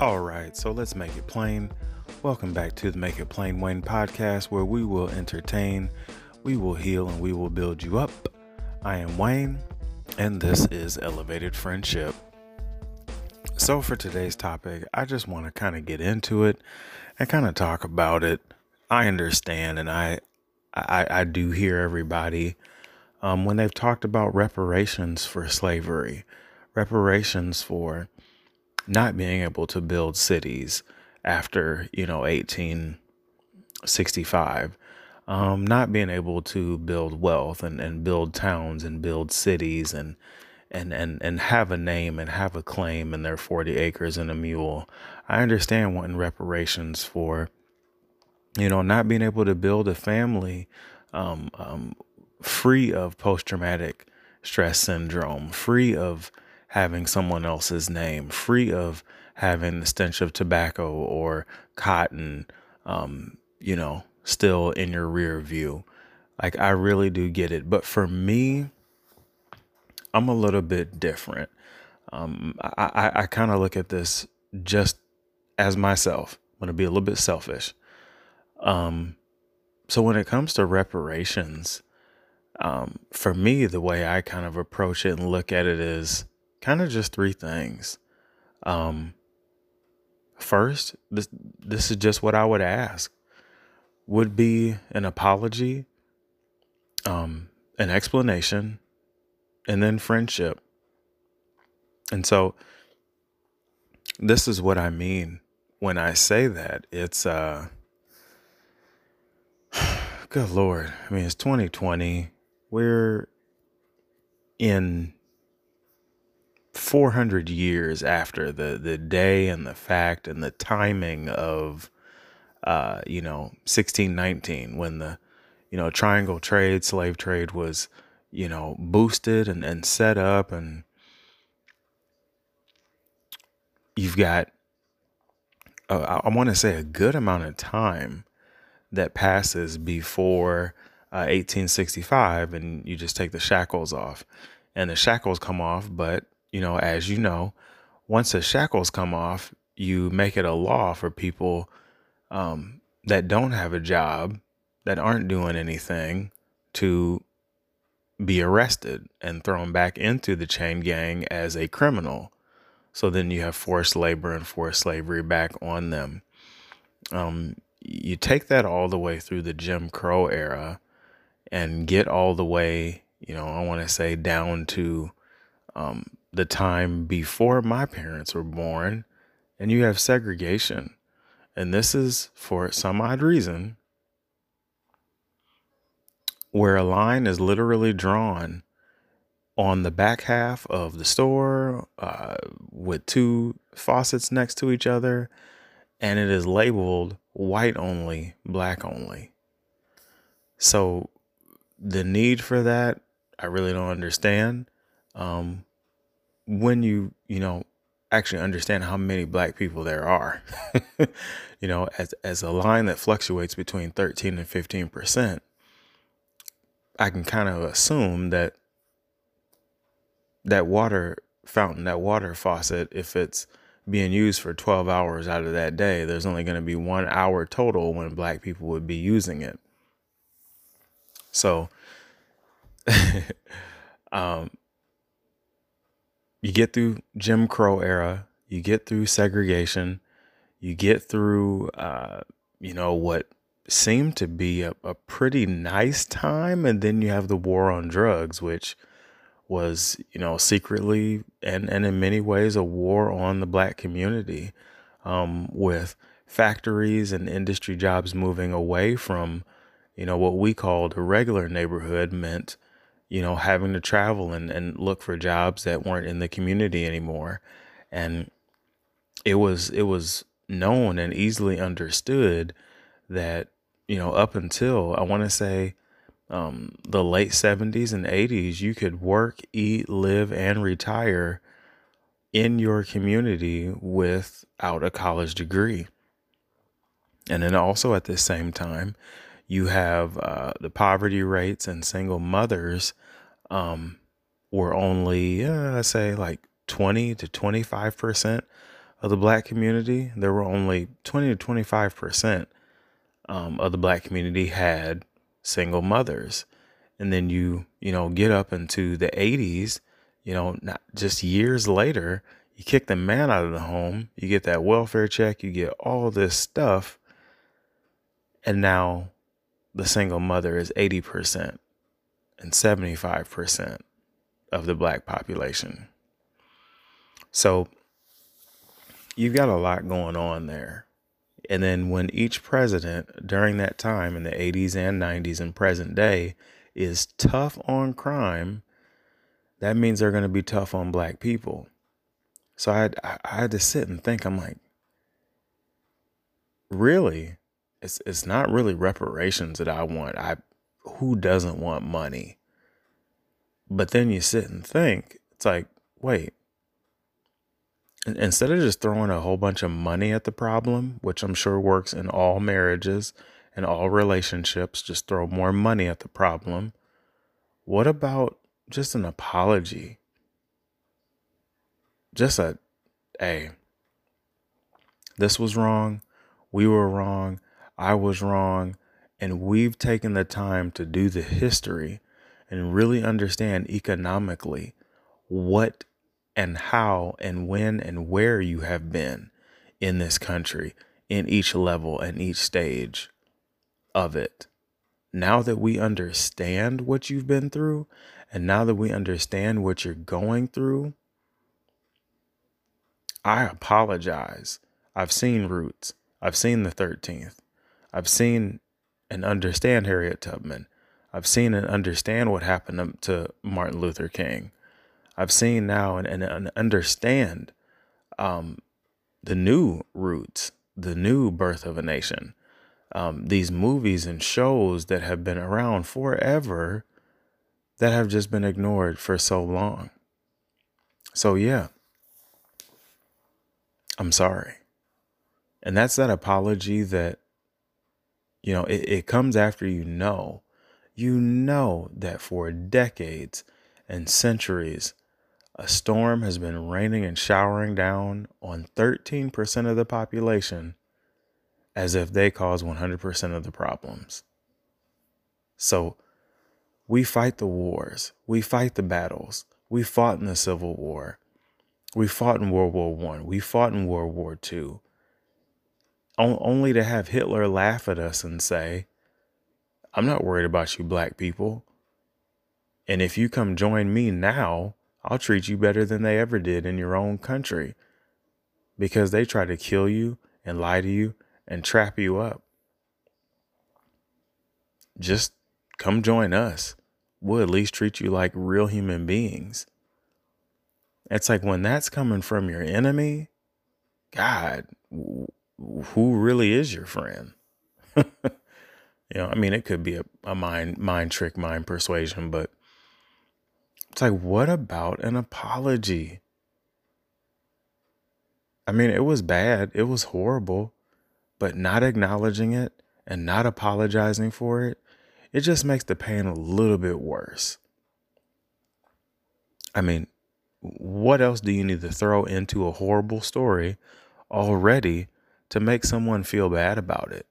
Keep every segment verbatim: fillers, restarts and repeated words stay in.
Alright, so let's make it plain. Welcome back to the Make It Plain Wayne podcast, where we will entertain, we will heal, and we will build you up. I am Wayne, and this is Elevated Friendship. So for today's topic, I just want to kind of get into it and kind of talk about it. I understand, and I I, I do hear everybody um, when they've talked about reparations for slavery, reparations for not being able to build cities after, you know, eighteen sixty-five, um, not being able to build wealth and, and build towns and build cities and, and, and, and have a name and have a claim in their forty acres and a mule. I understand wanting reparations for, you know, not being able to build a family, um, um, free of post-traumatic stress syndrome, free of having someone else's name, free of having the stench of tobacco or cotton, um, you know, still in your rear view. Like, I really do get it. But for me, I'm a little bit different. Um, I, I, I kind of look at this just as myself. I'm going to be a little bit selfish. Um, so when it comes to reparations, um, for me, the way I kind of approach it and look at it is kind of just three things. Um, first, this this is just what I would ask. Would be an apology, um, an explanation, and then friendship. And so this is what I mean when I say that. It's uh, good Lord. I mean, it's twenty twenty. We're in four hundred years after the, the day and the fact and the timing of, uh, you know, sixteen nineteen, when the, you know, triangle trade, slave trade was, you know, boosted and, and set up. And you've got, uh, I, I want to say a good amount of time that passes before uh, eighteen sixty-five, and you just take the shackles off, and the shackles come off. But you know, as you know, once the shackles come off, you make it a law for people um, that don't have a job, that aren't doing anything, to be arrested and thrown back into the chain gang as a criminal. So then you have forced labor and forced slavery back on them. Um, you take that all the way through the Jim Crow era and get all the way, you know, I want to say down to um, the time before my parents were born, and you have segregation. And this is, for some odd reason, where a line is literally drawn on the back half of the store, uh, with two faucets next to each other, and it is labeled white only, black only. So the need for that, I really don't understand. Um, when you, you know, actually understand how many black people there are, you know, as, as a line that fluctuates between thirteen and fifteen percent, I can kind of assume that that water fountain, that water faucet, if it's being used for twelve hours out of that day, there's only going to be one hour total when black people would be using it. So, um, you get through Jim Crow era, you get through segregation, you get through, uh, you know, what seemed to be a, a pretty nice time. And then you have the war on drugs, which was, you know, secretly and, and in many ways a war on the black community, um, with factories and industry jobs moving away from, you know, what we called a regular neighborhood meant, you know, having to travel and, and look for jobs that weren't in the community anymore. And it was, it was known and easily understood that, you know, up until, I want to say, um, the late seventies and eighties, you could work, eat, live, and retire in your community without a college degree. And then also at the same time, you have uh, the poverty rates and single mothers um, were only, uh, I say, like twenty to twenty-five percent of the black community, there were only twenty to twenty-five percent um, of the black community had single mothers. And then you, you know, get up into the eighties, you know, not just years later, you kick the man out of the home, you get that welfare check, you get all this stuff. And now the single mother is eighty percent and seventy-five percent of the black population. So you've got a lot going on there. And then when each president during that time in the eighties and nineties and present day is tough on crime, that means they're going to be tough on black people. So I, I, I had to sit and think. I'm like, really? It's it's not really reparations that I want. I who doesn't want money? But then you sit and think. It's like, wait. Instead of just throwing a whole bunch of money at the problem, which I'm sure works in all marriages and all relationships, just throw more money at the problem. What about just an apology? Just a, hey, this was wrong. We were wrong. I was wrong. And we've taken the time to do the history and really understand economically what and how and when and where you have been in this country, in each level and each stage of it. Now that we understand what you've been through, and now that we understand what you're going through, I apologize. I've seen Roots. I've seen the thirteenth. I've seen and understand Harriet Tubman. I've seen and understand what happened to Martin Luther King. I've seen now and, and, and understand um, the new Roots, the new Birth of a Nation, um, these movies and shows that have been around forever that have just been ignored for so long. So yeah, I'm sorry. And that's that apology that, you know, it, it comes after you know, you know that for decades and centuries, a storm has been raining and showering down on thirteen percent of the population as if they cause one hundred percent of the problems. So we fight the wars. We fight the battles. We fought in the Civil War. We fought in World War One. We fought in World War Two. O- only to have Hitler laugh at us and say, I'm not worried about you black people. And if you come join me now, I'll treat you better than they ever did in your own country, because they try to kill you and lie to you and trap you up. Just come join us. We'll at least treat you like real human beings. It's like when that's coming from your enemy, God, who really is your friend? You know, I mean, it could be a, a mind, mind trick, mind persuasion, but it's like, what about an apology? I mean, it was bad. It was horrible. But not acknowledging it and not apologizing for it, it just makes the pain a little bit worse. I mean, what else do you need to throw into a horrible story already to make someone feel bad about it?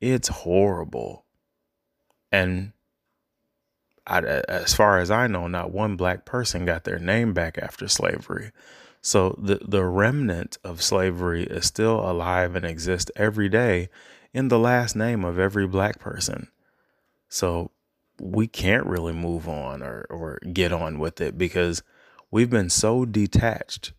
It's horrible. And I, as far as I know, not one black person got their name back after slavery. So the, the remnant of slavery is still alive and exists every day in the last name of every black person. So we can't really move on or, or get on with it, because we've been so detached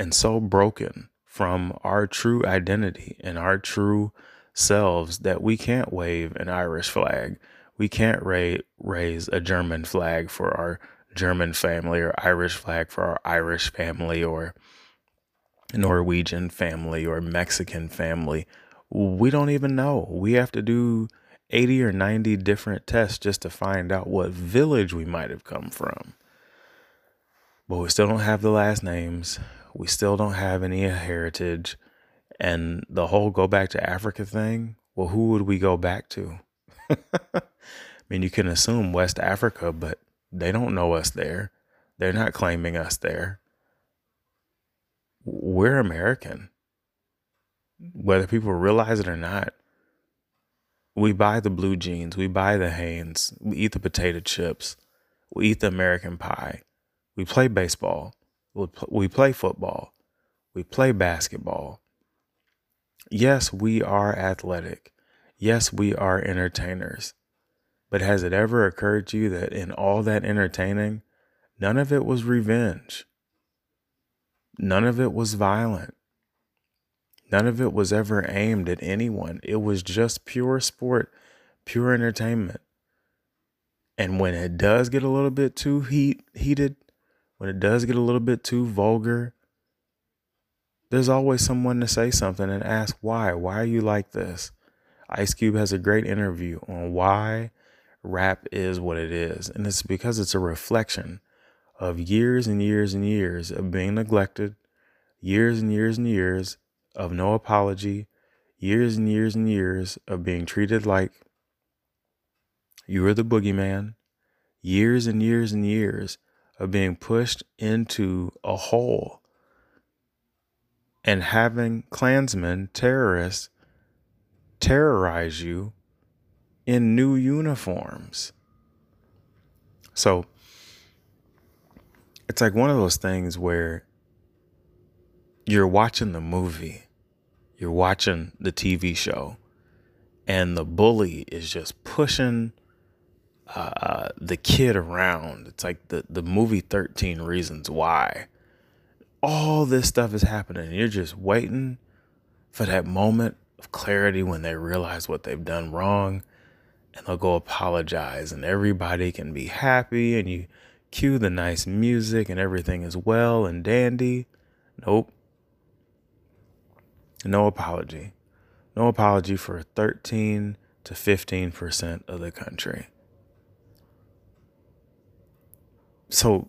and so broken from our true identity and our true selves that we can't wave an Irish flag. We can't ra- raise a German flag for our German family, or Irish flag for our Irish family, or Norwegian family, or Mexican family. We don't even know. We have to do eighty or ninety different tests just to find out what village we might have come from. But we still don't have the last names. We still don't have any heritage. And the whole go back to Africa thing, well, who would we go back to? I mean, you can assume West Africa, but they don't know us there. They're not claiming us there. we're American. Whether people realize it or not, we buy the blue jeans, we buy the Hanes, we eat the potato chips, we eat the American pie, we play baseball, we play football, we play basketball. Yes, we are athletic. Yes, we are entertainers. But has it ever occurred to you that in all that entertaining, none of it was revenge? None of it was violent. None of it was ever aimed at anyone. It was just pure sport, pure entertainment. And when it does get a little bit too heat, heated, when it does get a little bit too vulgar, there's always someone to say something and ask why. Why are you like this? Ice Cube has a great interview on why rap is what it is. And it's because it's a reflection of years and years and years of being neglected, years and years and years of no apology, years and years and years of being treated like you were the boogeyman, years and years and years of being pushed into a hole and having Klansmen, terrorists, terrorize you in new uniforms. So it's like one of those things where you're watching the movie, you're watching the T V show, and the bully is just pushing uh, the kid around. It's like the, the movie thirteen Reasons Why. All this stuff is happening, and you're just waiting for that moment of clarity when they realize what they've done wrong, and they'll go apologize, and everybody can be happy, and you cue the nice music, and everything is well and dandy. Nope. No apology. No apology for thirteen to fifteen percent of the country. So,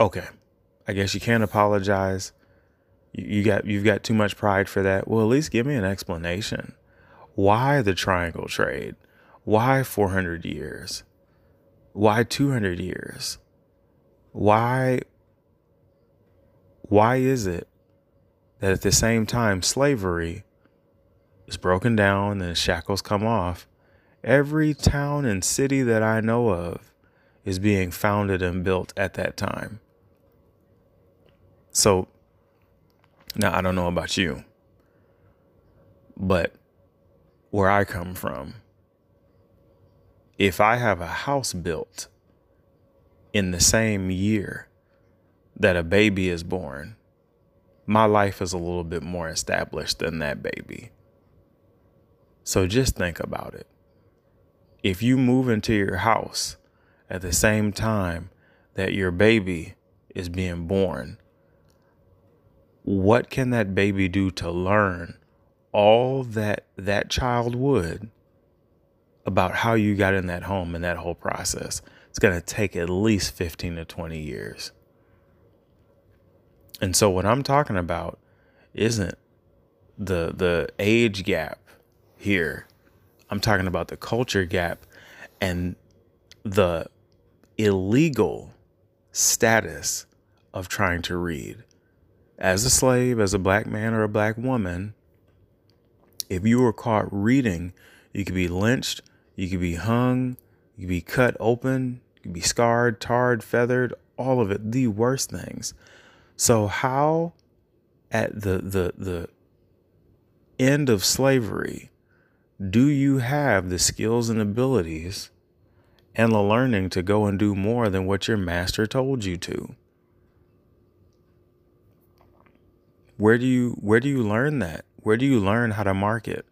okay, I guess you can't apologize. You, you got, you've got too much pride for that. Well, at least give me an explanation. Why the triangle trade? Why four hundred years? Why two hundred years? Why, why is it that at the same time slavery is broken down and shackles come off? Every town and city that I know of is being founded and built at that time. So now, I don't know about you, but where I come from, if I have a house built in the same year that a baby is born, my life is a little bit more established than that baby. So just think about it. If you move into your house at the same time that your baby is being born, what can that baby do to learn all that that child would about how you got in that home and that whole process? It's going to take at least fifteen to twenty years. And so what I'm talking about isn't the the age gap here. I'm talking about the culture gap and the illegal status of trying to read. As a slave, as a black man or a black woman, if you were caught reading, you could be lynched, you could be hung, you could be cut open, you could be scarred, tarred, feathered, all of it, the worst things. So how at the, the, the end of slavery do you have the skills and abilities and the learning to go and do more than what your master told you to? Where do you where do you learn that? Where do you learn how to market?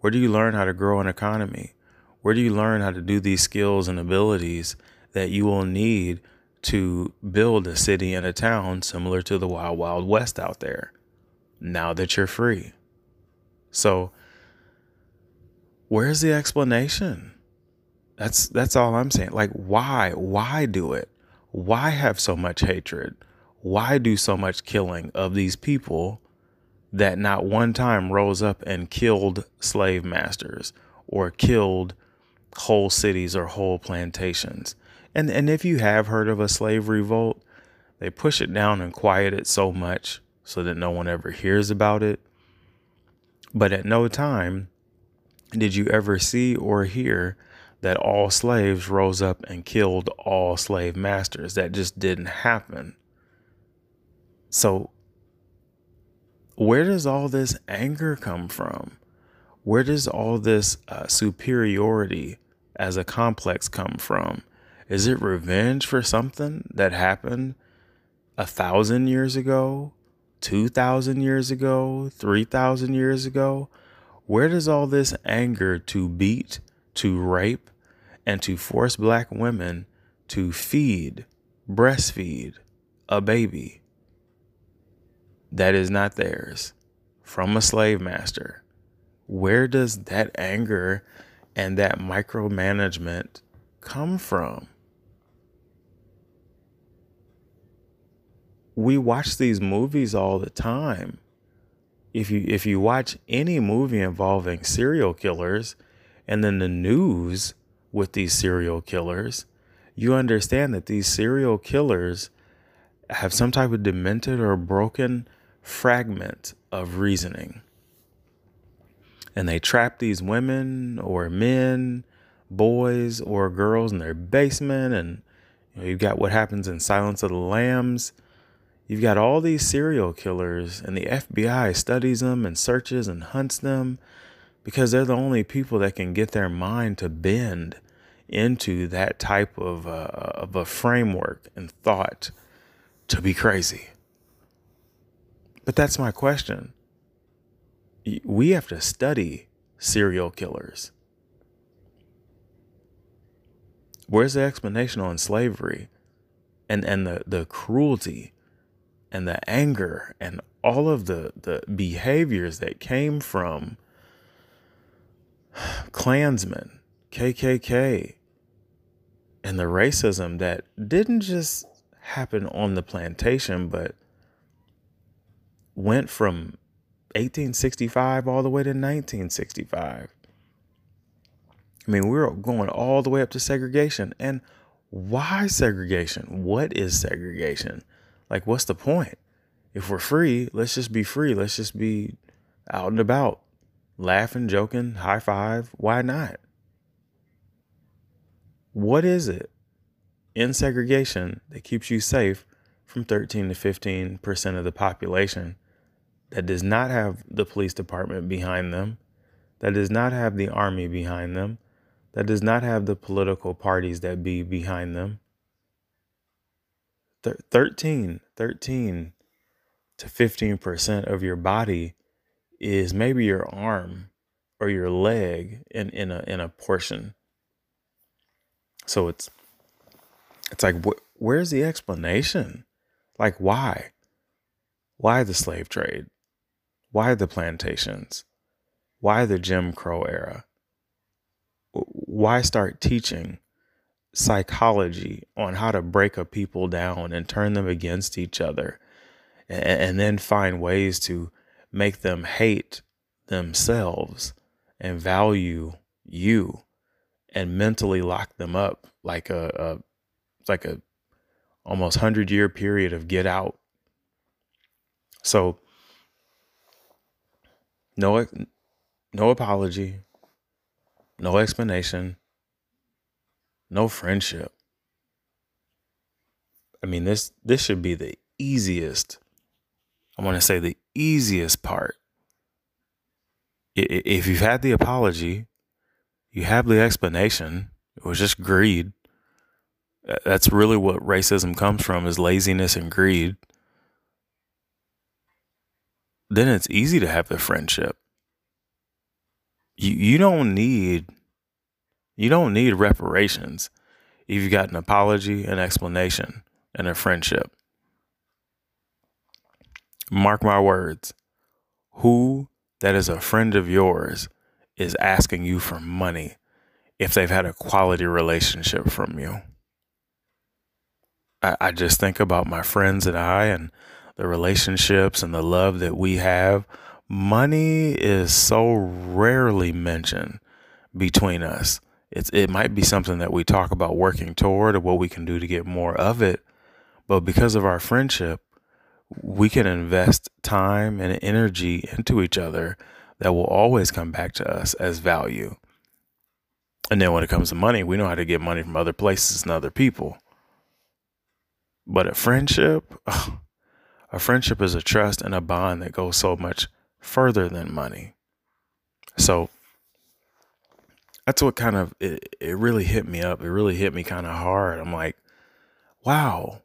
Where do you learn how to grow an economy? Where do you learn how to do these skills and abilities that you will need to build a city and a town similar to the Wild Wild West out there now that you're free? So where's the explanation? That's that's all I'm saying. Like, why? Why do it? Why have so much hatred? Why do so much killing of these people that not one time rose up and killed slave masters or killed whole cities or whole plantations? And and if you have heard of a slave revolt, They push it down and quiet it so much so that no one ever hears about it. But at no time did you ever see or hear that all slaves rose up and killed all slave masters. That just didn't happen. So where does all this anger come from? Where does all this uh, superiority as a complex come from? Is it revenge for something that happened a thousand years ago, two thousand years ago, three thousand years ago? Where does all this anger to beat, to rape, and to force black women to feed, breastfeed a baby that is not theirs from a slave master? Where does that anger and that micromanagement come from? We watch these movies all the time. If you if you watch any movie involving serial killers, and then the news with these serial killers, you understand that these serial killers have some type of demented or broken fragment of reasoning. And they trap these women or men, boys or girls in their basement. And you know, you've got what happens in Silence of the Lambs. You've got all these serial killers, and the F B I studies them and searches and hunts them because they're the only people that can get their mind to bend into that type of, uh, of a framework and thought to be crazy. But that's my question. We have to study serial killers. Where's the explanation on slavery and, and the, the cruelty and the anger and all of the, the behaviors that came from Klansmen, K K K, and the racism that didn't just happen on the plantation, but went from eighteen sixty-five all the way to nineteen sixty-five. I mean, we're going all the way up to segregation. And why segregation? What is segregation? Like, what's the point? If we're free, let's just be free. Let's just be out and about, laughing, joking, high five. Why not? What is it in segregation that keeps you safe from thirteen to fifteen percent of the population that does not have the police department behind them, that does not have the army behind them, that does not have the political parties that be behind them? thirteen to fifteen percent of your body is maybe your arm or your leg in, in a, in a portion. So it's, it's like, wh- where's the explanation? Like, why, why the slave trade? Why the plantations? Why the Jim Crow era? Why start teaching psychology on how to break a people down and turn them against each other, and, and then find ways to make them hate themselves and value you and mentally lock them up like a, a like a almost hundred year period of Get Out? So no, no apology, no explanation, no friendship. I mean, this, this should be the easiest. I want to say the easiest part. If you've had the apology, you have the explanation. It was just greed. That's really what racism comes from, is laziness and greed. Then it's easy to have the friendship. You, you don't need... You don't need reparations if you've got an apology, an explanation, and a friendship. Mark my words. Who that is a friend of yours is asking you for money if they've had a quality relationship from you. I, I just think about my friends and I and the relationships and the love that we have. Money is so rarely mentioned between us. It's, it might be something that we talk about working toward or what we can do to get more of it, But because of our friendship, we can invest time and energy into each other that will always come back to us as value. And then when it comes to money, we know how to get money from other places and other people. But a friendship, oh, a friendship is a trust and a bond that goes so much further than money. So that's what kind of, it, it really hit me up. It really hit me kind of hard. I'm like, wow,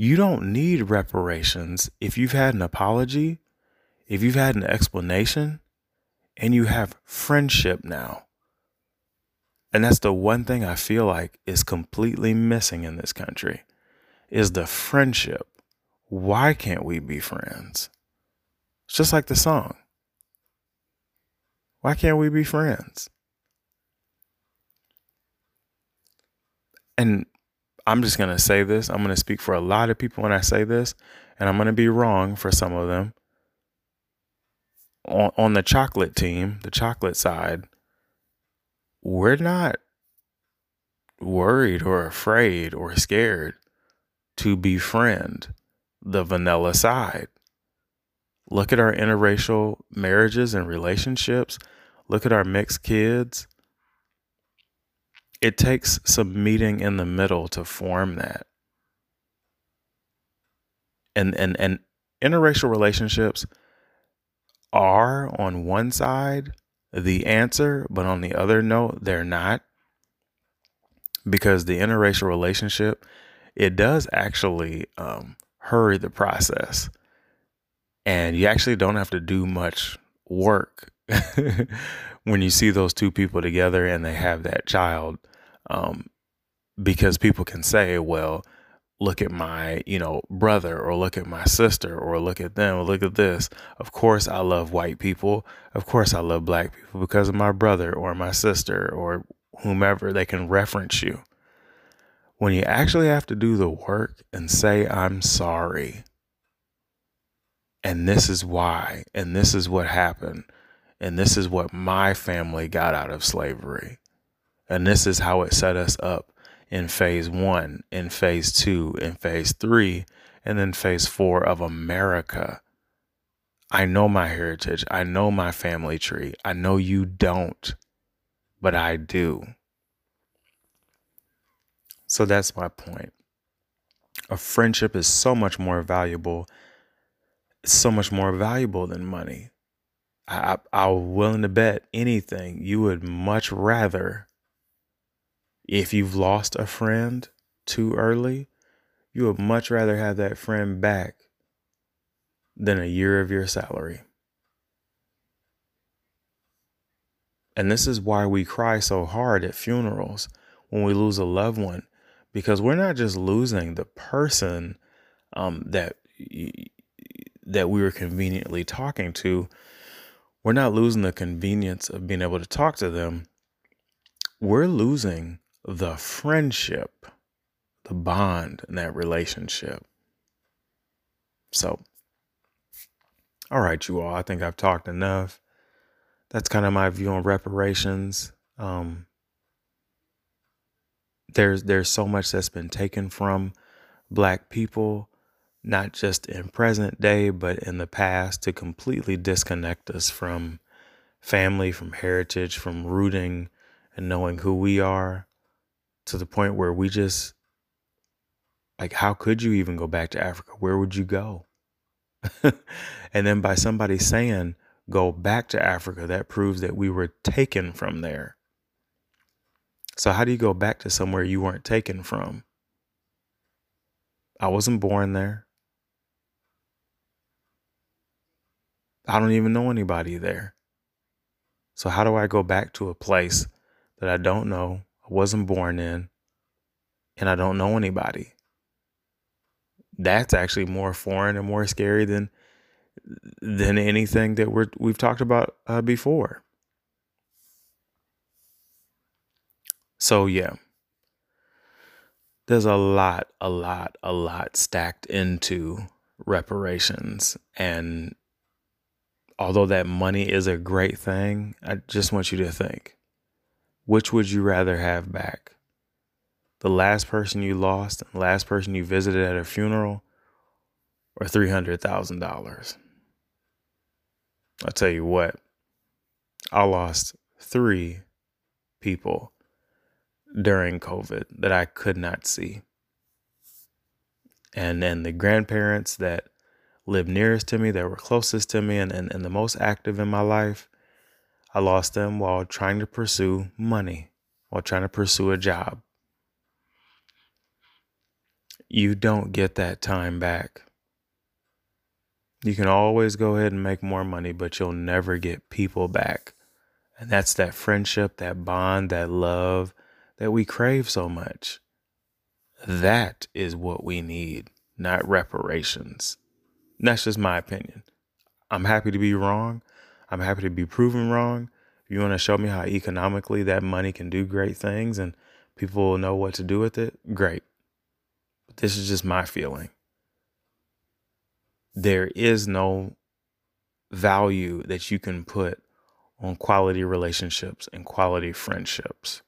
you don't need reparations if you've had an apology, if you've had an explanation, and you have friendship now. And that's the one thing I feel like is completely missing in this country, is the friendship. Why can't we be friends? It's just like the song. Why can't we be friends? And I'm just going to say this. I'm going to speak for a lot of people when I say this, and I'm going to be wrong for some of them. On, on the chocolate team, the chocolate side, we're not worried or afraid or scared to befriend the vanilla side. Look at our interracial marriages and relationships. Look at our mixed kids. It takes some meeting in the middle to form that. And, and, and interracial relationships are, on one side, the answer, but on the other note, they're not. Because the interracial relationship, it does actually um, hurry the process. And you actually don't have to do much work when you see those two people together and they have that child. Um, because people can say, well, look at my, you know, brother, or look at my sister, or look at them, or look at this. Of course, I love white people. Of course, I love black people because of my brother or my sister or whomever. They can reference you. When you actually have to do the work and say, I'm sorry, and this is why, and this is what happened, and this is what my family got out of slavery, and this is how it set us up in phase one, in phase two, in phase three, and then phase four of America. I know my heritage. I know my family tree. I know you don't, but I do. So that's my point. A friendship is so much more valuable so much more valuable than money. I, I, I'm willing to bet anything you would much rather, if you've lost a friend too early, you would much rather have that friend back than a year of your salary. And this is why we cry so hard at funerals when we lose a loved one, because we're not just losing the person um, that y- that we were conveniently talking to. We're not losing the convenience of being able to talk to them. We're losing the friendship, the bond in that relationship. So, all right, you all, I think I've talked enough. That's kind of my view on reparations. Um, there's, there's so much that's been taken from black people, not just in present day, but in the past, to completely disconnect us from family, from heritage, from rooting and knowing who we are, to the point where we just, like, how could you even go back to Africa? Where would you go? And then by somebody saying, go back to Africa, that proves that we were taken from there. So how do you go back to somewhere you weren't taken from? I wasn't born there. I don't even know anybody there. So how do I go back to a place that I don't know, I wasn't born in, and I don't know anybody? That's actually more foreign and more scary than than anything that we're, we've talked about uh, before. So, yeah. There's a lot, a lot, a lot stacked into reparations. And although that money is a great thing, I just want you to think, which would you rather have back? the last person you lost and last person you visited at a funeral, or three hundred thousand dollars? I'll tell you what, I lost three people during COVID that I could not see. And then the grandparents that lived nearest to me, that were closest to me, and, and, and the most active in my life, I lost them while trying to pursue money, while trying to pursue a job. You don't get that time back. You can always go ahead and make more money, but you'll never get people back. And that's that friendship, that bond, that love that we crave so much. That is what we need, not reparations. And that's just my opinion. I'm happy to be wrong. I'm happy to be proven wrong. If you want to show me how economically that money can do great things and people will know what to do with it, great. But this is just my feeling. There is no value that you can put on quality relationships and quality friendships,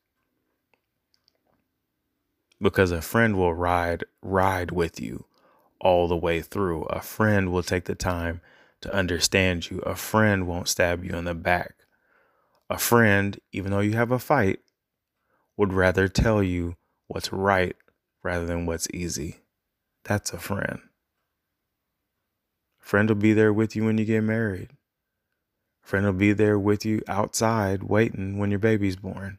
because a friend will ride, ride with you all the way through. A friend will take the time to understand you. A friend won't stab you in the back. A friend, even though you have a fight, would rather tell you what's right rather than what's easy. That's a friend. Friend will be there with you when you get married. Friend will be there with you outside waiting when your baby's born,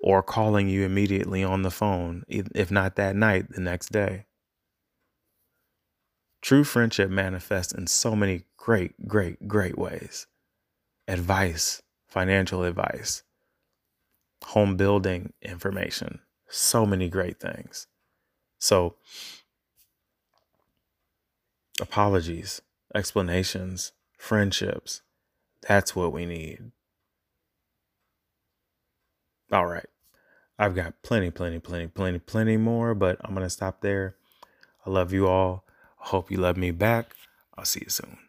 or calling you immediately on the phone, if not that night, the next day. True friendship manifests in so many great, great, great ways. Advice, financial advice, home building information, so many great things. So, apologies, explanations, friendships. That's what we need. All right. I've got plenty, plenty, plenty, plenty, plenty more, but I'm going to stop there. I love you all. I hope you love me back. I'll see you soon.